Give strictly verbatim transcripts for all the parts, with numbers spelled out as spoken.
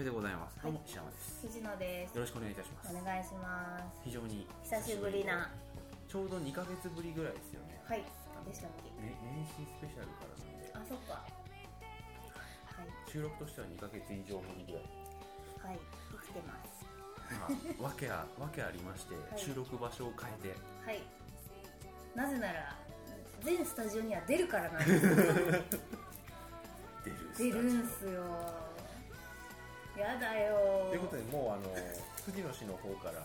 めでございます。どうも石山です。藤野です。よろしくお願いいたします。お願いします。非常に久しぶりな。ちょうどにかげつぶりぐらいですよね。はい。でしたっけ？ね、年始スペシャルからなんで。あ、そっか。はい。収録としてはにかげついじょうぶりぐらい。はい。生きてます。まあ、わけあ、わけありまして、はい、収録場所を変えて。はい。なぜなら全スタジオには出るからなんです。出る。出るんすよ。やだよということで、もうあの藤野氏の方から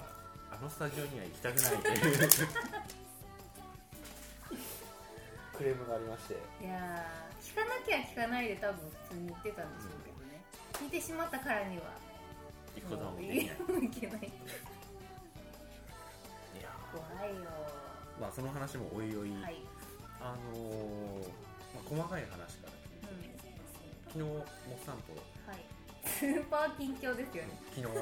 あのスタジオには行きたくないというクレームがありまして、いや聞かなきゃ聞かないで多分普通に行ってたんでしょうけどね、うん、聞いてしまったからには行くこともできないいけないいや怖いよ。まあその話もおいおい、はい、あのーまあ、細かい話から聞いて、うん、昨日モッサンと、はい、スーパー近況ですよね。昨日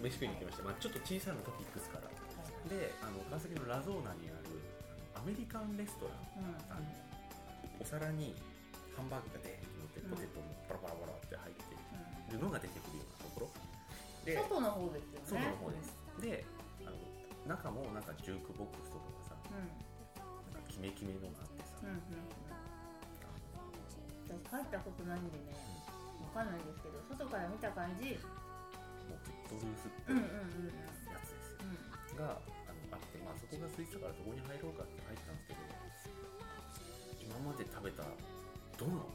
飯食いに行きました、まあ、ちょっと小さなトピックスから、はい、で、あの川崎のラゾーナにあるアメリカンレストラン、うん、あのお皿にハンバーグがで乗ってポテトもパラパラパラって入ってるのが出てくるようなところで、外の方ですよね。外の方です、うん、で、あの中もなんかジュークボックスとかがさ、うん、なんかキメキメのがあってさ、うんうん、私入ったことないんでね、わかんないんですけど、外から見た感じもうフットルースっぽいやつですよ、うんうんうん、が あ, のあって、まあ、そこが空いてたからどこに入ろうかって入ったんですけど、今まで食べたどの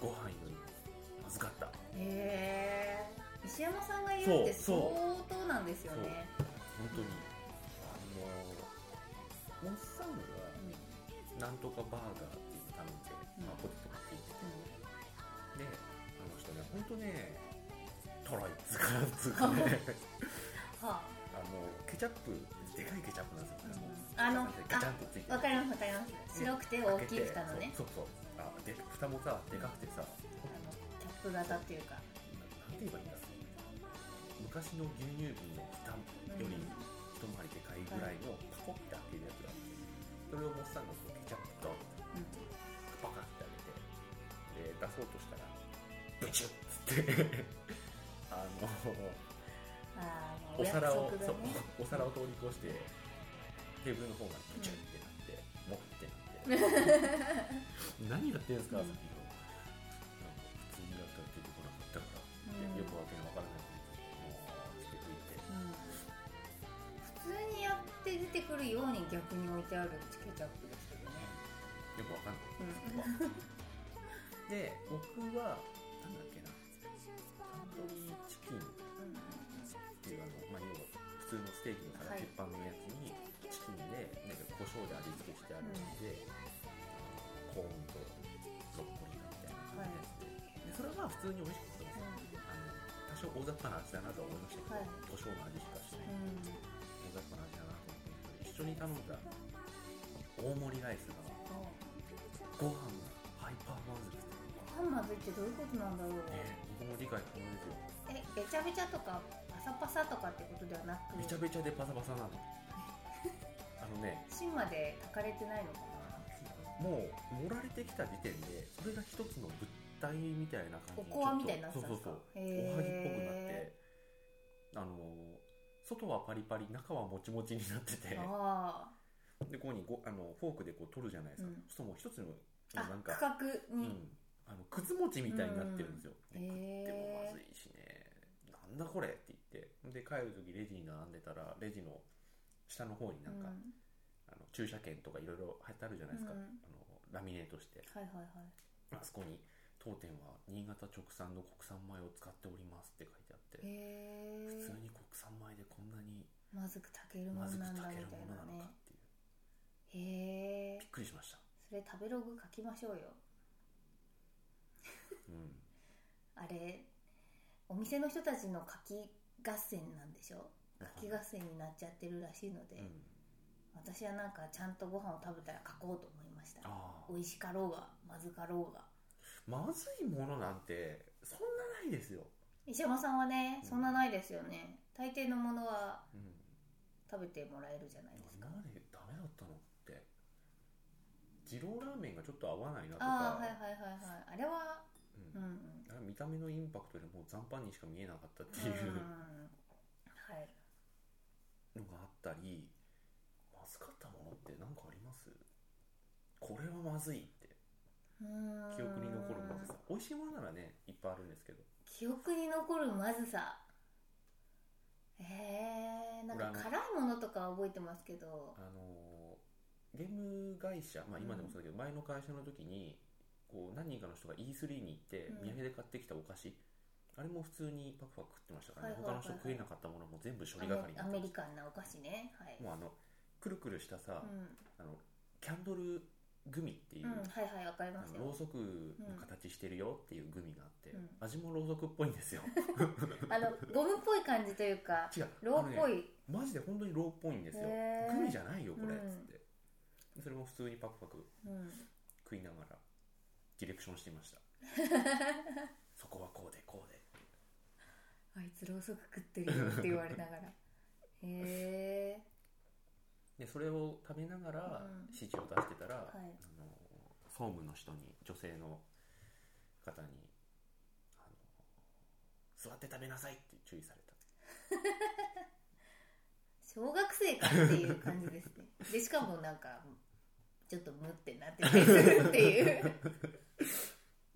ご飯よりまずかった。へー、石山さんが言うって相当なんですよね。本当に、あのモッサンがなんとかバーガーって頼んで、まあ、ポテト買っていって、うん、で、あの人ね、ほんとね、トライっつうか、つうかねはあ、あの、ケチャップ、でかいケチャップなんですよ、うん、あの、あ、わかりますわかります、白くて大きい蓋のね、そうそう、あ、で、蓋もさ、でかくてさ、あのキャップ型っていうか、なんて言えばいいんだろう、昔の牛乳瓶の蓋より一回りでかいぐらいのパコって開けるやつがあって、それをモッサンがこうケチャップと、うん、パカッてあげて、で出そうとしたらブチュッつってあのあお皿を、ね、そうお皿を通り越してテーブルの方がブチュッってなって、うん、もってなって何やってるんですか、うん、さっきの普通にやったら出てこなかったから、うん、よくわけがわからないのでもうしてくれて、うん、普通にやって出てくるように逆に置いてあるケチャップですけどね、よくわかんないです、うん、で、僕はなんだっけな、タンドリーチキンっていう、あの、まあ、要は普通のステーキの皿、鉄板のやつにチキンでなんか胡椒で味付けしてあるので、うん、コーンとロッコリーみたいな感じで、はい、でそれは普通に美味しかったです、うん、あの多少大雑把な味だなとは思いましたけど、はい、胡椒の味しかしない、うん、大雑把な味だなと思って、一緒に頼んだ大盛りライスがご飯がハイパーまずい。ご飯まずいってどういうことなんだろうね。僕も理解不能ですよ。え、べちゃべちゃとかパサパサとかってことではなく、べちゃべちゃでパサパサなのあのね、芯まで炊かれてないのかな。もう盛られてきた時点でそれが一つの物体みたいな感じ、おこわみたいになってたんですか。そうそうそう、おはぎっぽくなって、あの外はパリパリ、中はもちもちになってて、あでここにごあのフォークでこう取るじゃないですか、うん、そうするともう一つのなんかあ区画に、うん、あのくず餅みたいになってるんですよ、うん、で食ってもまずいしね、なんだこれって言って、で帰る時レジに並んでたら、レジの下の方になんか、うん、あの駐車券とかいろいろ貼ってあるじゃないですか、うん、あのラミネートして、はいはいはい、あそこに当店は新潟直産の国産米を使っておりますって書いてあって、へ普通に国産米でこんなにまずく炊けるものなんだみたいなね。へー、びっくりしました。それ食べログ書きましょうよ、うん、あれお店の人たちの柿合戦なんでしょ。柿合戦になっちゃってるらしいので、うん、私はなんかちゃんとご飯を食べたら書こうと思いました。あ、美味しかろうがまずかろうが、まずいものなんてそんなないですよ。石山さんはね、うん、そんなないですよね。大抵のものは食べてもらえるじゃないですか、うん、なんでダメだったの。二郎ラーメンがちょっと合わないなとか、 あ, あ,、はいはいはいはい、あれは、うんうんうん、あれれは見た目のインパクトでもう残飯にしか見えなかったっていう、うん、はい、のがあったり、まずかったものって何かあります？これはまずいってうん記憶に残るまずさ。美味しいものならねいっぱいあるんですけど、記憶に残るまずさ、えー、なんか辛いものとか覚えてますけど、あのゲーム会社、まあ、今でもそうだけど、うん、前の会社の時にこう何人かの人が イースリー に行って土産で買ってきたお菓子、うん、あれも普通にパクパク食ってましたからね、はいはいはいはい、他の人食えなかったものも全部処理係になって、アメリカンなお菓子ね、はい、もうあのくるくるしたさ、うん、あのキャンドルグミっていう、うん、はいはいわかりますよ、ろうそくの形してるよっていうグミがあって、うん、味もろうそくっぽいんですよあのゴムっぽい感じというか、違うろうっぽい、ね、マジで本当にろうっぽいんですよ、グミじゃないよこれ、うん、つってそれも普通にパクパク食いながらディレクションしてましたそこはこうでこうであいつろうそく食ってるよって言われながらへえーでそれを食べながら指示を出してたら、うんはい、あの総務の人に、女性の方にあの座って食べなさいって注意された小学生かっていう感じですねでしかもなんかちょっとムってなっててするっていう、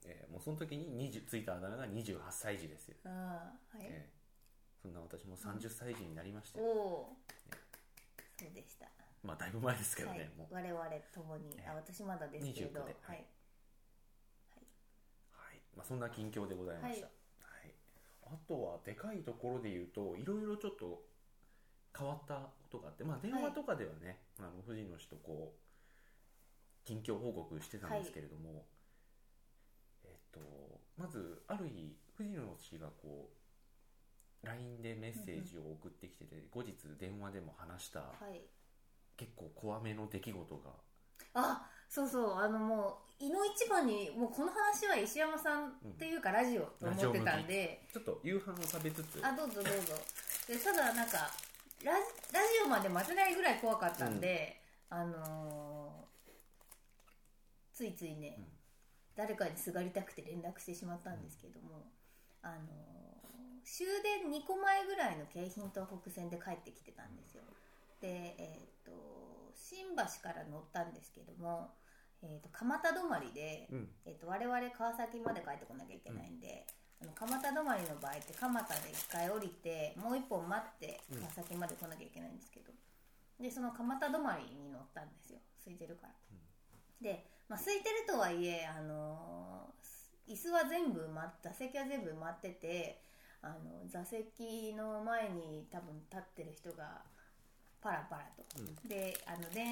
えー、もうその時ににじゅうついたあだ名がにじゅうはっさい児ですよ。あ、はいえー、そんな私もさんじゅっさい児になりまして、うんおでした。まあだいぶ前ですけどね、はい、もう我々ともに、あ、私まだですけど、にじゅうきゅうで、はいはいはいまあ、そんな近況でございました、はいはい、あとはでかいところで言うといろいろちょっと変わったことがあって、まあ、電話とかではね、はい、あの藤野氏とこう近況報告してたんですけれども、はいえー、とまずある日藤野氏がこうライン でメッセージを送ってきてて、うんうん、後日電話でも話した、はい、結構怖めの出来事があ、そうそうあのもういの一番にもうこの話は石山さんっていうか、うん、ラジオと思ってたんでちょっと夕飯を食べつつあどうぞどうぞでただなんかラジ、 ラジオまで待てないぐらい怖かったんで、うん、あのー、ついついね、うん、誰かにすがりたくて連絡してしまったんですけども、うん、あのー終電にこまえぐらいの京浜東北線で帰ってきてたんですよ。で、えーと、新橋から乗ったんですけども、えーと、蒲田止まりで、うんえーと、我々川崎まで帰ってこなきゃいけないんで、うん、あの蒲田止まりの場合って蒲田でいっかい降りてもう一本待って川崎まで来なきゃいけないんですけど、うん、でその蒲田止まりに乗ったんですよ、空いてるから、うん、で、まあ、空いてるとはいえ、あのー、椅子は全部埋まっ座席は全部埋まっててあの座席の前に多分立ってる人がパラパラと、うん、であので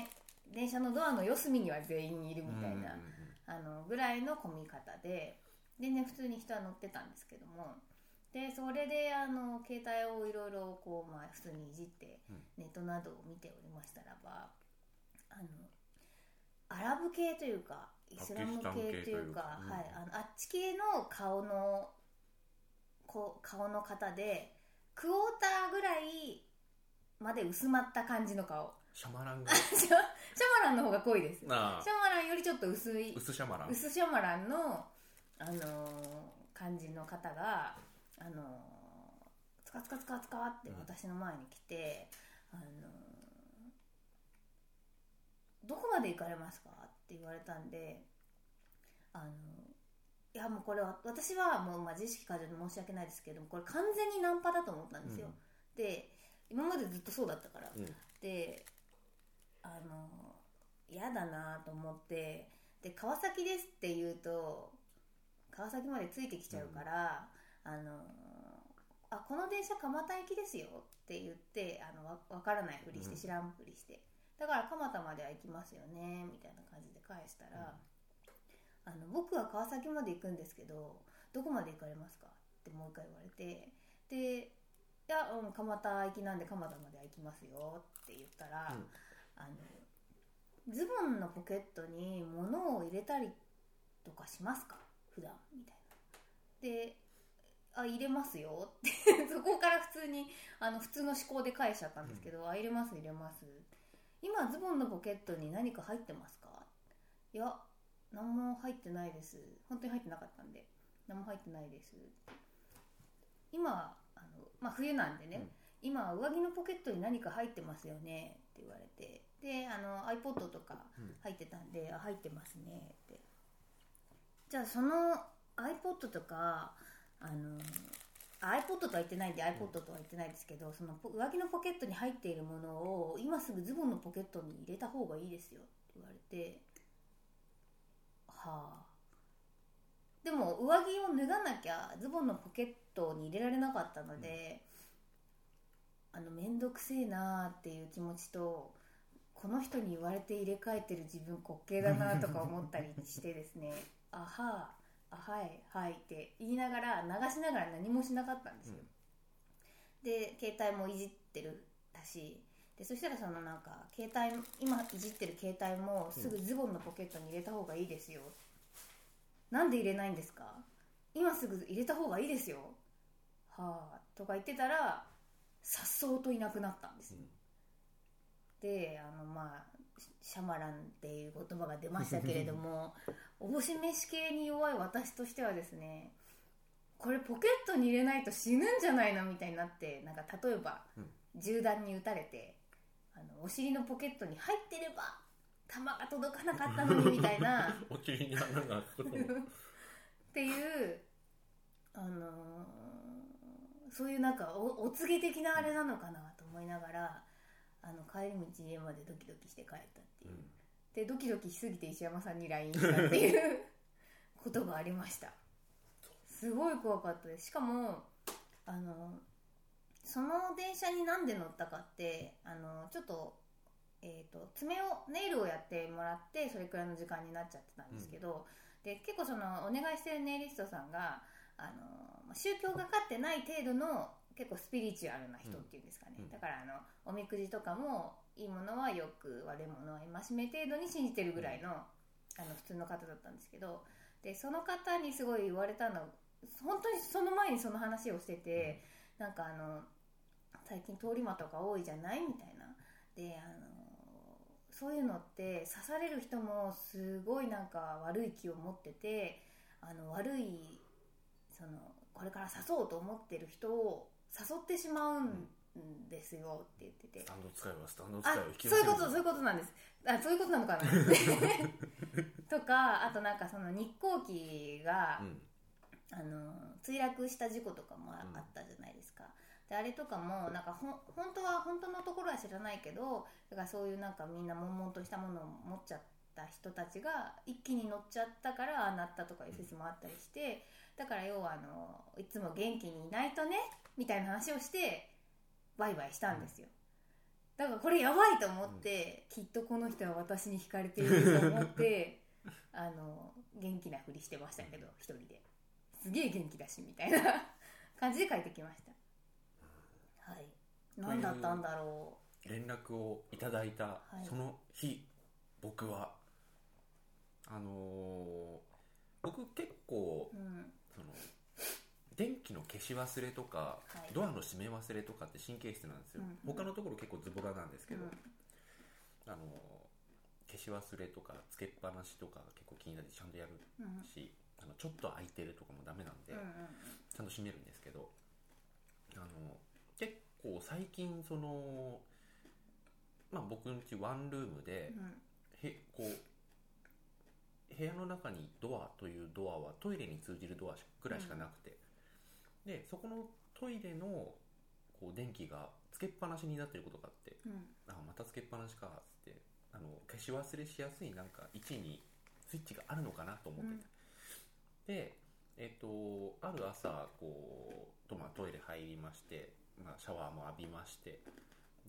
電車のドアの四隅には全員いるみたいな、うんうんうん、あのぐらいの混み方ででね普通に人は乗ってたんですけどもでそれであの携帯をいろいろこう、まあ、普通にいじってネットなどを見ておりましたらばあのアラブ系というかイスラム系というか、うんはい、あのあっち系の顔のこう顔の方でクォーターぐらいまで薄まった感じの顔シャマランがシャマランの方が濃いですシャマランよりちょっと薄い薄シャマラン薄シャマランの、あのー、感じの方が、あのー、つかつかつかつかって私の前に来て、うんあのー、どこまで行かれますかって言われたんであのーいやもうこれは私はもうまあ自意識過剰で申し訳ないですけどもこれ完全にナンパだと思ったんですよ、うん、で今までずっとそうだったから、うん、であの嫌だなと思ってで川崎ですって言うと川崎までついてきちゃうから、うん、あのあこの電車蒲田行きですよって言ってあの分からないふりして知らんふりしてだから蒲田までは行きますよねみたいな感じで返したら、うんあの僕は川崎まで行くんですけどどこまで行かれますかってもう一回言われてでいや、うん、蒲田行きなんで蒲田までは行きますよって言ったら、うん、あのズボンのポケットに物を入れたりとかしますか普段みたいなであ入れますよってそこから普通にあの普通の思考で返しちゃったんですけど、うん、あ入れます入れます今ズボンのポケットに何か入ってますかいや何も入ってないです本当に入ってなかったんで何も入ってないです。今はあの、まあ、冬なんでね、うん、今は上着のポケットに何か入ってますよねって言われて、であの iPod とか入ってたんで、うん、入ってますねって。じゃあその iPod とかあの iPod とは言ってないんで iPod とは言ってないですけど、その上着のポケットに入っているものを今すぐズボンのポケットに入れた方がいいですよって言われて、はあ。でも上着を脱がなきゃズボンのポケットに入れられなかったので、うん、あのめんどくせえなっていう気持ちと、この人に言われて入れ替えてる自分滑稽だなとか思ったりしてですねあはあはいはいって言いながら流しながら何もしなかったんですよ、うん、で携帯もいじってるだし、でそしたらそのなんか携帯今いじってる携帯もすぐズボンのポケットに入れた方がいいですよ、うん、なんで入れないんですか、今すぐ入れた方がいいですよ、はあとか言ってたらさっそうといなくなったんですよ、うん。であのまあシャマランっていう言葉が出ましたけれどもおぼし飯系に弱い私としてはですね、これポケットに入れないと死ぬんじゃないのみたいになって、なんか例えば、うん、銃弾に撃たれてあのお尻のポケットに入ってれば弾が届かなかったのにみたいなお尻に穴が開くことっていうあのー、そういうなんか お, お告げ的なあれなのかなと思いながら、あの帰り道家までドキドキして帰ったっていう、うん、でドキドキしすぎて石山さんに ライン したっていうことがありました。すごい怖かったです。しかもあのその電車になんで乗ったかってあのちょっと、えーと、爪をネイルをやってもらってそれくらいの時間になっちゃってたんですけど、うん、で結構そのお願いしてるネイリストさんがあの宗教がかってない程度の結構スピリチュアルな人っていうんですかね、うん、だからあのおみくじとかもいいものはよく悪いものは戒め程度に信じてるぐらい の,、うん、あの普通の方だったんですけど、でその方にすごい言われたの、本当にその前にその話をしてて、うん、なんかあの最近通り魔とか多いじゃないみたいな、であのそういうのって刺される人もすごいなんか悪い気を持ってて、あの悪いそのこれから刺そうと思ってる人を誘ってしまうんですよって言ってて、スタンド使いはスタンド使いを引き寄せる、そういうことそういうことなんです、あそういうことなのかなとか、あとなんかその日航機が、うん、あの墜落した事故とかもあったじゃないですか、うん、であれとかもなんかほ本当は本当のところは知らないけど、だからそういうなんかみんな悶々としたものを持っちゃった人たちが一気に乗っちゃったからああなったとかいう説もあったりして、うん、だから要はあのいつも元気にいないとねみたいな話をしてバイバイしたんですよ、うん、だからこれやばいと思って、うん、きっとこの人は私に惹かれていると思ってあの元気なふりしてましたけど、一人ですげえ元気だしみたいな感じで帰ってきました。はい、何だったんだろう、連絡をいただいたその日、はい、僕はあのー、僕結構、うん、その電気の消し忘れとか、はい、ドアの閉め忘れとかって神経質なんですよ、うんうん、他のところ結構ズボラなんですけど、うん、あの消し忘れとかつけっぱなしとか結構気になってちゃんとやるし、うん、あのちょっと空いてるとかもダメなんで、うんうん、ちゃんと閉めるんですけど、あの結構最近その、まあ、僕の家ワンルームで、うん、へこう部屋の中にドアというドアはトイレに通じるドアくらいしかなくて、うんでそこのトイレのこう電気がつけっぱなしになってることがあって、うん、あまたつけっぱなしかって、あの消し忘れしやすいなんか位置にスイッチがあるのかなと思ってた、うん、で、えー、とある朝こう ト,、まあ、トイレ入りまして、まあ、シャワーも浴びまして、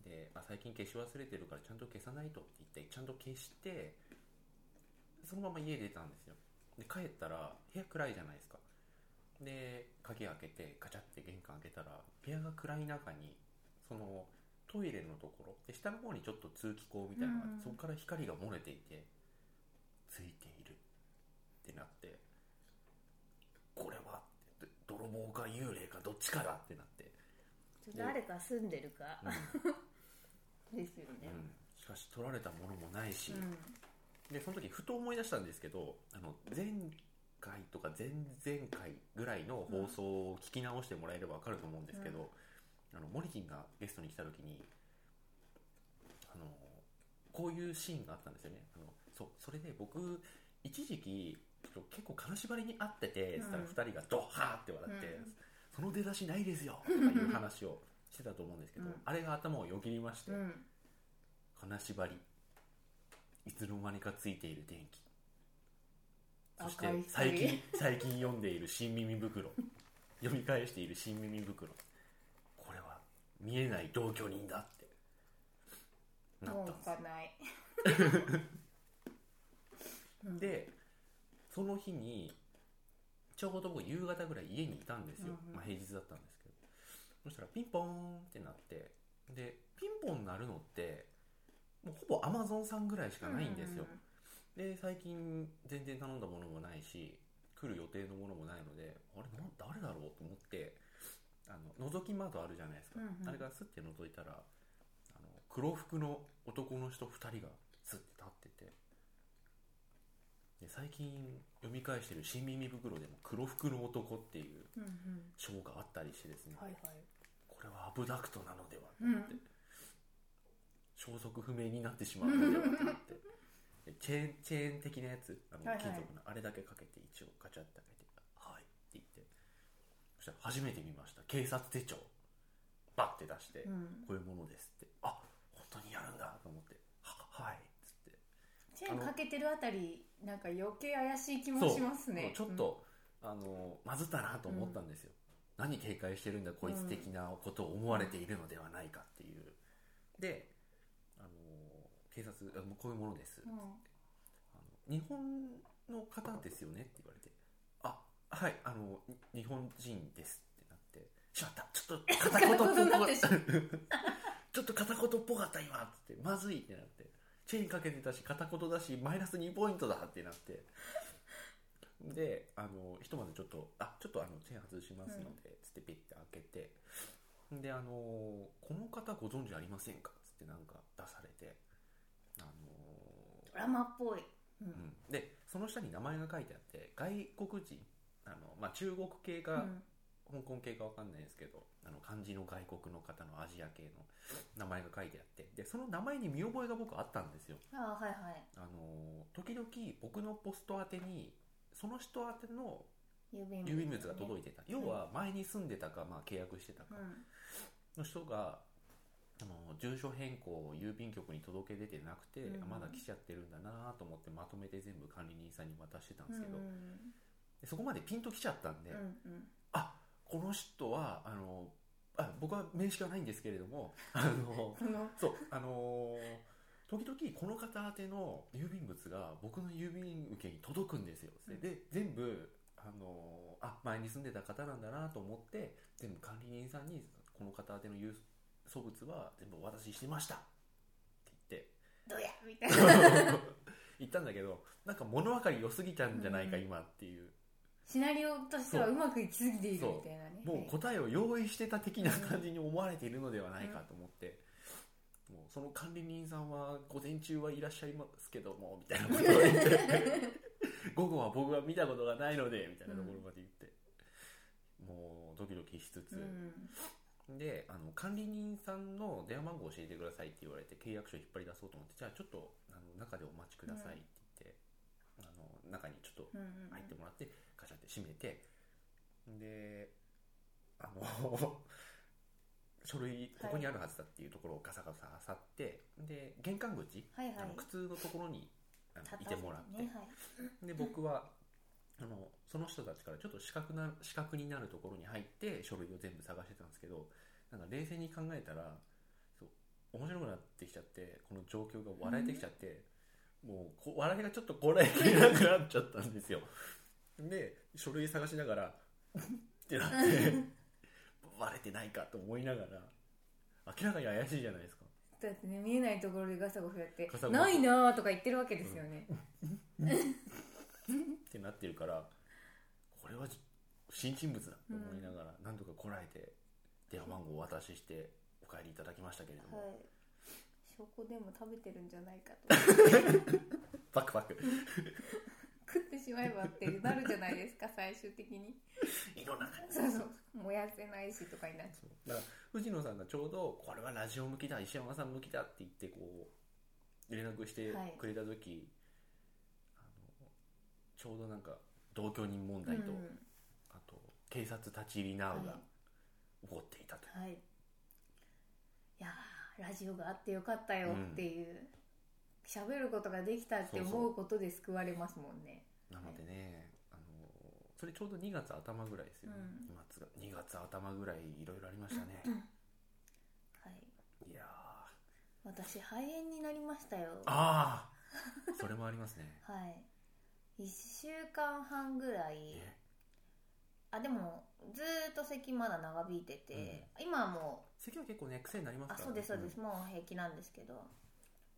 であ最近消し忘れてるからちゃんと消さないとって言ってちゃんと消してそのまま家出たんですよ。で帰ったら部屋暗いじゃないですか。で鍵開けてガチャって玄関開けたら部屋が暗い中にそのトイレのところで下の方にちょっと通気口みたいなのがあって、うん、そこから光が漏れていてついているってなって、これは泥棒か幽霊かどっちかだってなって、誰か住んでるか、うん、ですよね、うん、しかし取られたものもないし、うん、でその時ふと思い出したんですけど、あの前回とか前々回ぐらいの放送を聞き直してもらえれば分かると思うんですけど、うん、あのモリキンがゲストに来た時にあのこういうシーンがあったんですよね。あの そ, それで僕一時期結構金縛りにあってて、うん、そしたらふたりがドッハーって笑って、うん、その出だしないですよとかいう話をしてたと思うんですけど、うん、あれが頭をよぎりまして、うん、金縛りいつの間にかついている電気、そして最近最近読んでいる新耳袋読み返している新耳袋、これは見えない同居人だってなったんです。もうかないでその日にちょうど僕夕方ぐらい家にいたんですよ、まあ、平日だったんですけど、そしたらピンポーンってなって、でピンポン鳴るのってもうほぼ Amazon さんぐらいしかないんですよ、うんうんうん、で最近全然頼んだものもないし来る予定のものもないので、あれ誰だろうと思って、あの覗き窓あるじゃないですか、うんうん、あれがスッて覗いたらあの黒服の男の人ふたりがスッて立ってて、で最近読み返してる新耳袋でも黒服の男っていう章があったりしてですね、うんうんはいはい、これはアブダクトなのではと思って、うん消息不明になってしまうのではと思ってチェーン、チェーン的なやつあの金属のあれだけかけて一応ガチャって開けて「はい」って言って、そしたら初めて見ました警察手帳バッて出して、うん「こういうものです」って「あ本当にやるんだ」と思って「は, はい」っつってチェーンかけてるあたりなんか余計怪しい気もしますね。そうちょっと、うん、あのまずったなと思ったんですよ、うん、何警戒してるんだこいつ的なことを思われているのではないかっていう。で警察こういうものです、うん、あの日本の方ですよねって言われて、あはいあの日本人ですってなってしまった、ちょっと片言っぽかったちょっと片言っぽかった今っつって、まずいってなって、チェーンかけてたし片言だしマイナスにポイントだってなってであのひとまずちょっとあちょっとあのチェーン外しますので、うん、つってピッて開けて、であのこの方ご存知ありませんかつってなんか出されて、あのー、ラマっぽい、うんうん、でその下に名前が書いてあって、外国人あの、まあ、中国系か、うん、香港系か分かんないですけど、あの漢字の外国の方のアジア系の名前が書いてあって、でその名前に見覚えが僕あったんですよ。あ、はいはい、あのー、時々僕のポスト宛てにその人宛ての郵便物が届いてた、ね、要は前に住んでたか、まあ、契約してたかの人が、うんあの住所変更を郵便局に届け出てなくて、うん、まだ来ちゃってるんだなと思ってまとめて全部管理人さんに渡してたんですけど、うん、でそこまでピンと来ちゃったんで、うんうん、あこの人はあのあ僕は名刺がないんですけれどもあのそうあの時々この方宛ての郵便物が僕の郵便受けに届くんですよ、うん、で全部あのあ前に住んでた方なんだなと思って全部管理人さんにこの方宛ての郵素物は全部お渡ししてましたって言ってどうやみたいな言ったんだけど、なんか物分かり良すぎたんじゃないか、うん、今っていうシナリオとしてはうまくいきすぎているみたいなね、もう答えを用意してた的な感じに思われているのではないかと思って、うん、もうその管理人さんは午前中はいらっしゃいますけどもみたいなことを言って午後は僕は見たことがないのでみたいなところまで言って、うん、もうドキドキしつつ、うんであの管理人さんの電話番号教えてくださいって言われて契約書引っ張り出そうと思って、じゃあちょっとあの中でお待ちくださいって言って、うん、あの中にちょっと入ってもらって、うんうんうん、ガチャって閉めてであの書類ここにあるはずだっていうところをガサガサあさってで玄関口、はいはい、あの靴のところにあのいてもらって、ねはい、で僕はあのその人たちからちょっと死角な、死角になるところに入って書類を全部探してたんですけど、なんか冷静に考えたらそう面白くなってきちゃってこの状況が笑えてきちゃって、うん、もうこ笑いがちょっとこらえきれなくなっちゃったんですよで書類探しながらってなってバレてないかと思いながら明らかに怪しいじゃないですか。だってね見えないところでガサゴソやってないなとか言ってるわけですよね、うんってなってるからこれは新人物だと思いながら何とかこらえて電話番号をお渡ししてお帰りいただきましたけれども、はい、証拠でも食べてるんじゃないかとバクバク食ってししまえばってなるじゃないですか最終的にいろんな感じそうそう燃やせないしとかになっちゃう。だから藤野さんがちょうどこれはラジオ向きだ石山さん向きだって言ってこう連絡してくれた時、はい、あのちょうどなんか同居人問題と、うん、あと警察立ち入りなうが起こっていたと、はい、いやラジオがあってよかったよっていう、うん喋ることができたって思うことで救われますもんね。そうそうなのでね、はい、あのそれちょうどにがつ頭ぐらいですよね、うん、にがつ頭ぐらいいろいろありましたね、うんうん、はい。いや私肺炎になりましたよ。ああそれもありますねはいいっしゅうかんはんぐらい、ね、あでもずっと咳まだ長引いてて、うん、今はもう咳は結構ね癖になりますから、ね、あそうですそうです、うん、もう平気なんですけど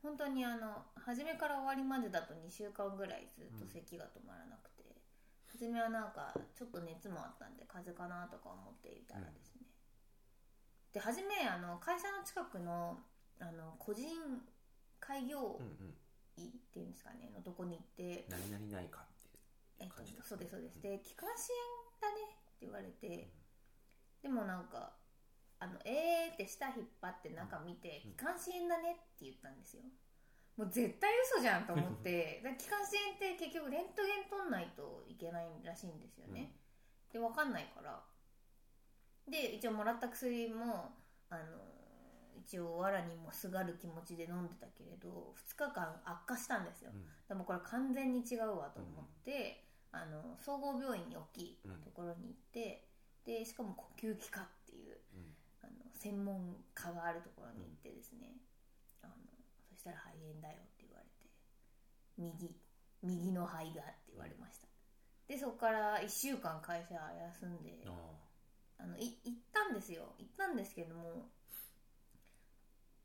本当にあの初めから終わりまでだとにしゅうかんぐらいずっと咳が止まらなくて、うん、初めはなんかちょっと熱もあったんで風邪かなとか思っていたらですね、うん、で初めあの会社の近く の, あの個人開業医っていうんですかねのどこに行って何々ないかっていう感じだ、えっと、そうですそうです、うん、で気管支炎だねって言われて、うん、でもなんかあのえーって下引っ張って中見て気管支炎だねって言ったんですよ。もう絶対嘘じゃんと思ってだ気管支炎って結局レントゲン取んないといけないらしいんですよね、うん、で分かんないからで一応もらった薬もあの一応わらにもすがる気持ちで飲んでたけれどふつかかん悪化したんですよ、うん、でもこれ完全に違うわと思って、うん、あの総合病院に大きいところに行ってでしかも呼吸器科っていう、うんあの専門家があるところに行ってですね、うん、あのそしたら肺炎だよって言われて右右の肺がって言われました、うん、でそこからいっしゅうかん会社休んでああのい行ったんですよ行ったんですけども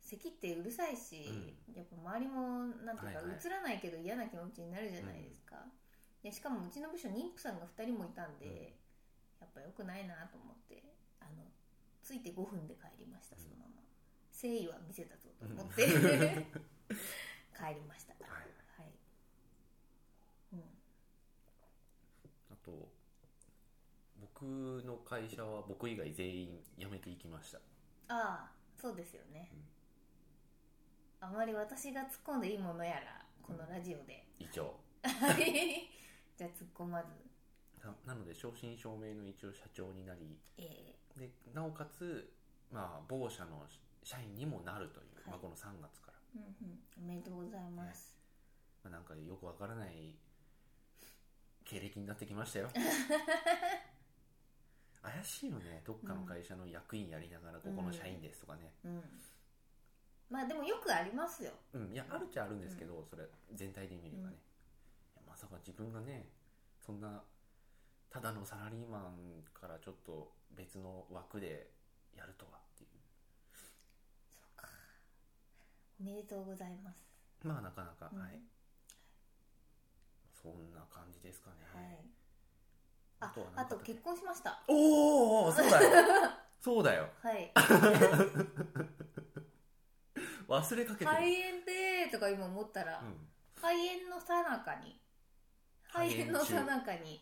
咳ってうるさいし、うん、やっぱ周りもなんていうか、はいはい、映らないけど嫌な気持ちになるじゃないですか、うん、でしかもうちの部署妊婦さんがふたりもいたんで、うん、やっぱ良くないなと思ってあのついてごふんで帰りました。そのまま、うん、誠意は見せたぞと思って、うん、帰りました、はいはいうん、あと僕の会社は僕以外全員辞めていきました。ああそうですよね、うん、あまり私が突っ込んでいいものやらこのラジオで、うん、一応じゃあ突っ込まずな, なので正真正銘の一応社長になり、えー、でなおかつ、まあ、某社の社員にもなるという、はいまあ、このさんがつから、うんうん、おめでとうございます、ねまあ、なんかよくわからない経歴になってきましたよ怪しいよねどっかの会社の役員やりながらここの社員ですとかね、うんうん、まあでもよくありますよ、うん、いやあるっちゃあるんですけど、うん、それ全体で見ればね、うん、いやまさか自分がねそんなただのサラリーマンからちょっと別の枠でやるとはっていうそうかおめでとうございますまあなかなか、うん、はいそんな感じですかね、はい、あ, あ, とはあと結婚しました。おーそうだよそうだよはい忘れかけてる肺炎でとか今思ったら、うん、肺炎の最中に肺炎の最中に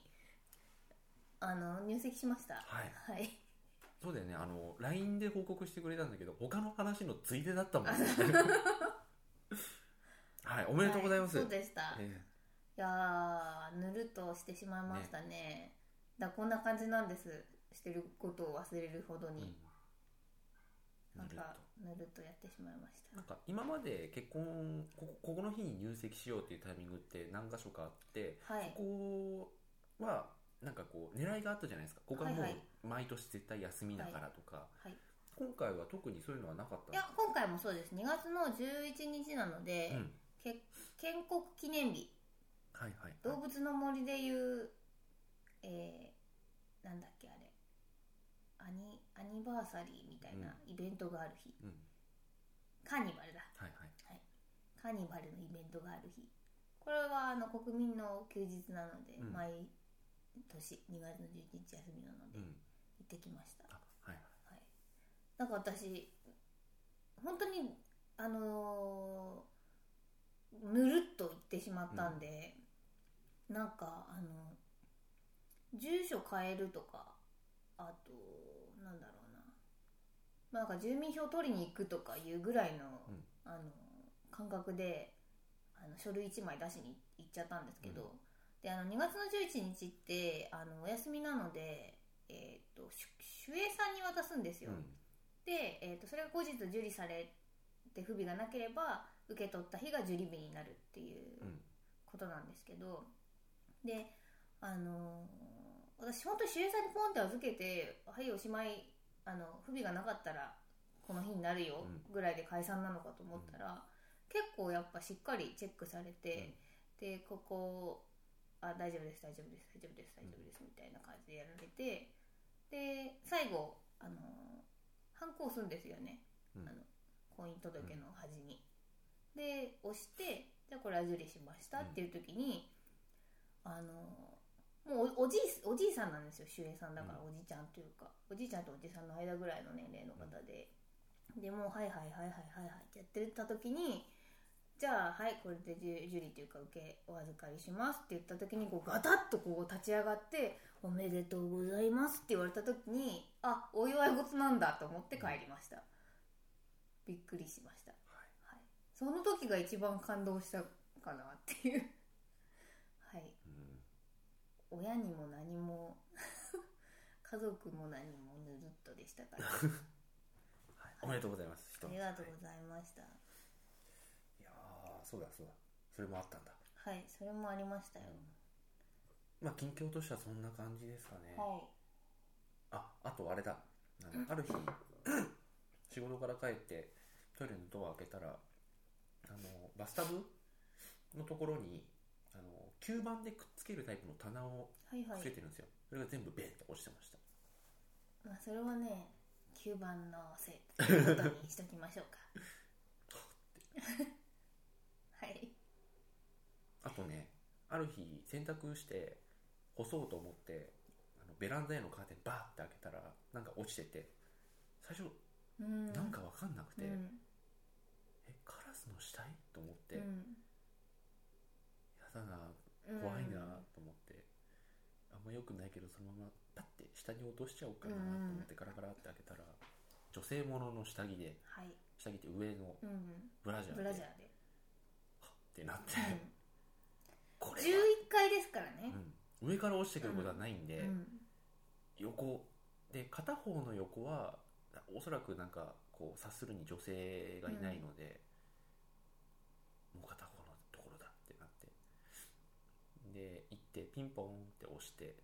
あの入籍しました。はい、はい、そうだよねあの ライン で報告してくれたんだけど他の話のついでだったもんねはいおめでとうございます、はい、そうでした、えー、いやぬるっとしてしまいましたね、ねだこんな感じなんですしてることを忘れるほどに、うん、なんかぬるっとやってしまいました。なんか今まで結婚こ こ, ここの日に入籍しようっていうタイミングって何か所かあって、はい、ここはなんかこう狙いがあったじゃないですか。ここはもう毎年絶対休みだからとか、はいはい、今回は特にそういうのはなかったんですか。いや今回もそうです。にがつのじゅういちにちなので、うん、け建国記念日、はいはいはい、動物の森でいう、えー、なんだっけあれア ニ, アニバーサリーみたいなイベントがある日、うん、カーニバルだ、はいはいはい、カーニバルのイベントがある日これはあの国民の休日なので、うん、毎年にがつのじゅういちにち休みなので、うん、行ってきました。あ、はいはい、なんか私本当にあのー、ぬるっと行ってしまったんで、うん、なんかあの住所変えるとか、あとなんだろうな、まあ、なんか住民票取りに行くとかいうぐらい の,、うん、あの感覚であの書類いちまい出しに行っちゃったんですけど、うん、であのにがつのじゅういちにちってあのお休みなので、えー、と守衛さんに渡すんですよ、うん、で、えー、とそれが後日受理されて不備がなければ受け取った日が受理日になるっていうことなんですけど、うん、であのー、私本当に守衛さんにポンって預けてはいおしまい、あの不備がなかったらこの日になるよぐらいで解散なのかと思ったら、うん、結構やっぱしっかりチェックされて、うん、でここあ大丈夫です大丈夫です大丈夫です大丈夫ですみたいな感じでやられて、で最後あのー、ハンコをするんですよね、うん、あの婚姻届の端に、うん、で押してじゃあこれは受理しましたっていう時に、うん、あのーもう お, お, じいおじいさんなんですよ、守衛さんだからおじちゃんというか、うん、おじいちゃんとおじさんの間ぐらいの年齢の方で、うん、でもうはいはいはいはいはいはいってやってた時に、じゃあはいこれで受理というか受けお預かりしますって言った時にこうガタッとこう立ち上がっておめでとうございますって言われた時に、あお祝い事なんだと思って帰りました、うん、びっくりしました、はいはい、その時が一番感動したかなっていうはい、うん、親にも何も家族も何もぬるっとでしたから、はい、はい、おめでとうございます。ありがとうございました、はい、いやそうだそうだ、それもあったんだ。はい、それもありましたよ、うん、まあ近況としてはそんな感じですかね。はい、ああとあれだ、ある日仕事から帰ってトイレのドア開けたらあのバスタブのところにあの吸盤でくっつけるタイプの棚をつけてるんですよ、はいはい、それが全部ベンって落ちてました、まあ、それはね吸盤のせいということにしときましょうかはい。あとね、ある日洗濯して干そうと思ってあのベランダへのカーテンバーって開けたらなんか落ちてて、最初うんなんか分かんなくて、うん、えカラスの死体と思って、うん、な怖いなと思って、うん、あんま良くないけどそのままパッて下に落としちゃおうかなと思ってガラガラって開けたら、女性ものの下着で、はい、下着って上のブラジャー で,、うん、ブラジャーではっってなって、うん、これじゅういっかいですからね、うん、上から落ちてくることはないんで、うんうん、横で片方の横はおそらくなんかこう察するに女性がいないので、うん、もう片方のところだってなって、で行ってピンポンって押して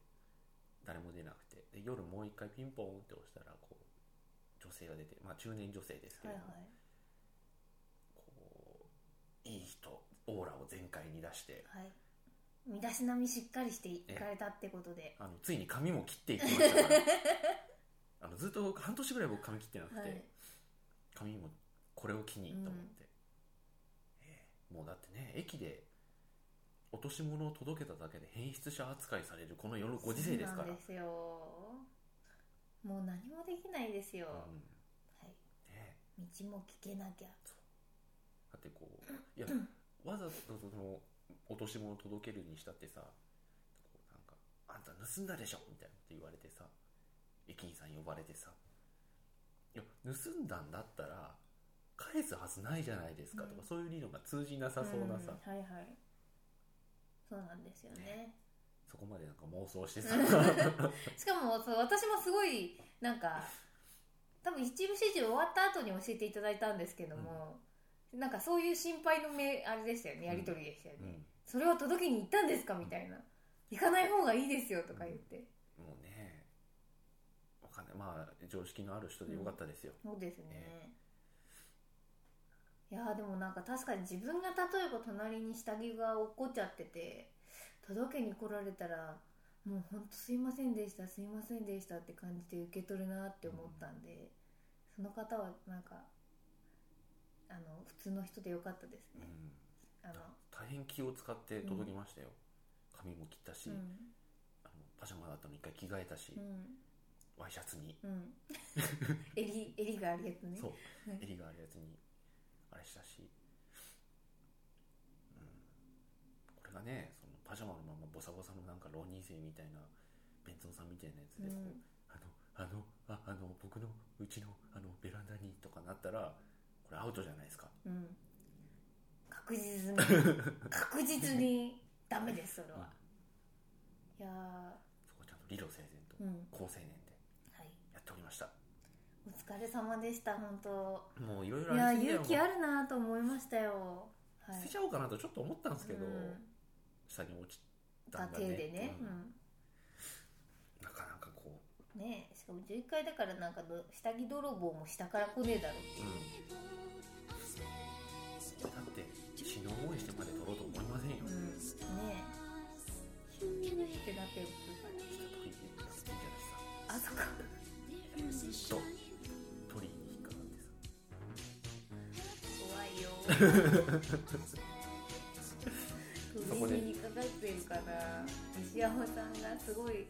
誰も出なくて、で夜もう一回ピンポンって押したらこう女性が出て、まあ中年女性ですけれども、はいはい、こういい人オーラを全開に出して、はい、身だしなみしっかりしていかれたってことで、あのついに髪も切っていきましたからあのずっと半年ぐらい僕髪切ってなくて、はい、髪もこれを機にと思って、うん、えー、もうだってね駅で落とし物を届けただけで変質者扱いされるこの世のご時世ですから。そうなんですよ。もう何もできないですよ、うん、はいね、道も聞けなきゃ。だってこういやわざとその落とし物を届けるにしたってさ、こうなんかあんた盗んだでしょみたいなこと言われてさ、駅員さん呼ばれてさ、いや盗んだんだったら返すはずないじゃないですかとか、うん、そういう理論が通じなさそうなさ、うん、はいはい、そうなんですよ ね, ねそこまでなんか妄想してさしかもそう私もすごいなんか多分一部始終終わった後に教えていただいたんですけども、うん、なんかそういう心配のめあれでしたよね、やり取りでしたよね、うん、それを届けに行ったんですかみたいな、うん、行かない方がいいですよとか言って、うん、もうねわかんない、まあ常識のある人でよかったですよ、うん、そうです ね, ねいやでもなんか確かに自分が例えば隣に下着が落っこっちゃってて届けに来られたらもうほんとすいませんでしたすいませんでしたって感じで受け取るなって思ったんで、うん、その方はなんかあの普通の人でよかったですね、うん、あの大変気を使って届きましたよ、うん、髪も切ったし、うん、あのパジャマだったの一回着替えたし、うん、ワイシャツに、うん、襟、襟があるやつね、そう襟があるやつにあれしたし、うん、これがねそのパジャマのままボサボサのなんか浪人生みたいなベンツオさんみたいなやつで、うん、あのあのああの僕のうちのあのベランダにとかなったらこれアウトじゃないですか。うん、確実に確実にダメですそれは。うん、いやそこちゃんと理路整然と好青年でやっておりました。うんはいお疲れ様でした本当。もういろいろありすぎだよ。いや勇気あるなと思いましたよ、はい。捨てちゃおうかなとちょっと思ったんですけど、うん、下に落ちたんだね。手でね、うん。なかなかこう。ねえしかもじゅういっかいだからなんか下着泥棒も下から来ねえだろっていう。うん、だって死の思いしてまで取ろうと思いませんよ。うん、ねえ。シューってなってるから。下取りに行っていいんじゃないですか。あそか。うんと。鳥に引っかかってさ怖いよ鳥に引っかかってるから西山さんがすごい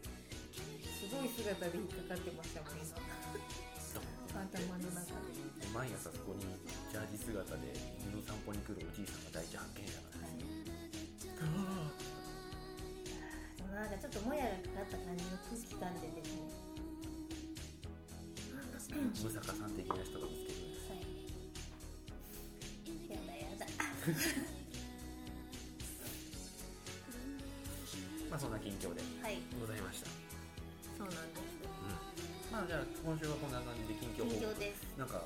すごい姿で引っかかってましたもん今頭の中で毎朝そこにジャージ姿で犬の散歩に来るおじいさんが第一発見者なんですよ、はい、でもなんかちょっともやがかかった感じの空気感でですねムサカさん的な人が見つけるんです、はい、やだやだまあそんな近況でございました、はい、そうなんです、うん、まあじゃあ今週はこんな感じで近況報告ですなんか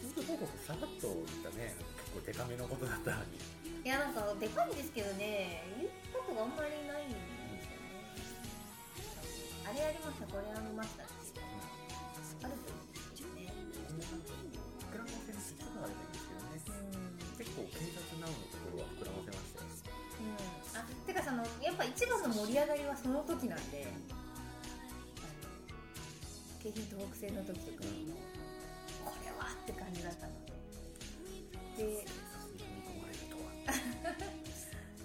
近況報告さらっと言ったね結構デカめのことだったのにいやなんかデカいんですけどね言うことがあんまりないんですよね、うん、あれありましたこれありましたですよあると思うんですよね膨らませる必要があればいいんですけどね、うん、結構警察なおのところは膨らませましたよ、ねうん、あてかそのやっぱ一番の盛り上がりはその時なんで京浜東北線の時とか、うん、これはって感じだったのでで踏み込まれるとは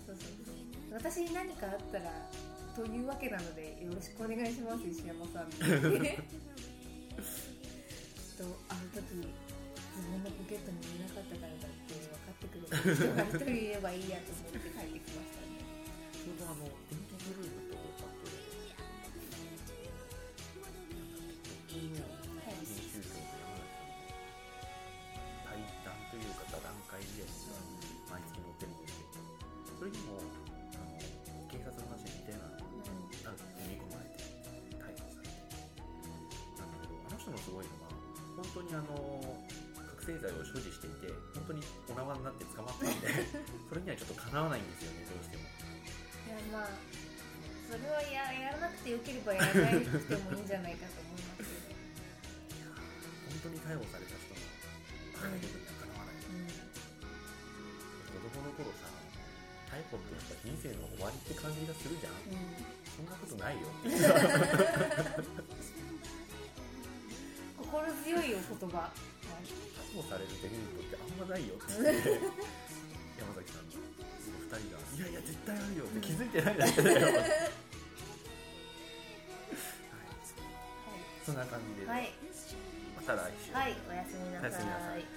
そうそうそう私何かあったらというわけなのでよろしくお願いします石山さんとあの時自分のポケットにいなかったからだって分かってくる人が一人いればいいやと思って帰ってきましたねちょうどあのピンクブルーとあと金曜編集長の対談というか座談会イベントが毎月載ってるんですけどそれにもあの警察の話に似たような多分踏み込まれて逮捕されてなんだけどあの人もすごいのは本当にあの覚醒剤を所持していて本当にお縄になって捕まったんでそれにはちょっとかなわないんですよねどうしてもいやまあそれは や, やらなくてよければやらなくてもいいんじゃないかと思いますけどいや本当に逮捕された人のあれにはかなわない、うんうん、子供の頃さ逮捕ってやっぱ人生の終わりって感じがするじゃん、うん、そんなことないよ心強いお言葉逮捕されるデメリットってあんまないよって言って山崎さんのふたりがいやいや絶対あるよって気づいてないだけだよ、うんはいはい、そんな感じで、はい、また来週、はい、おやすみなさい。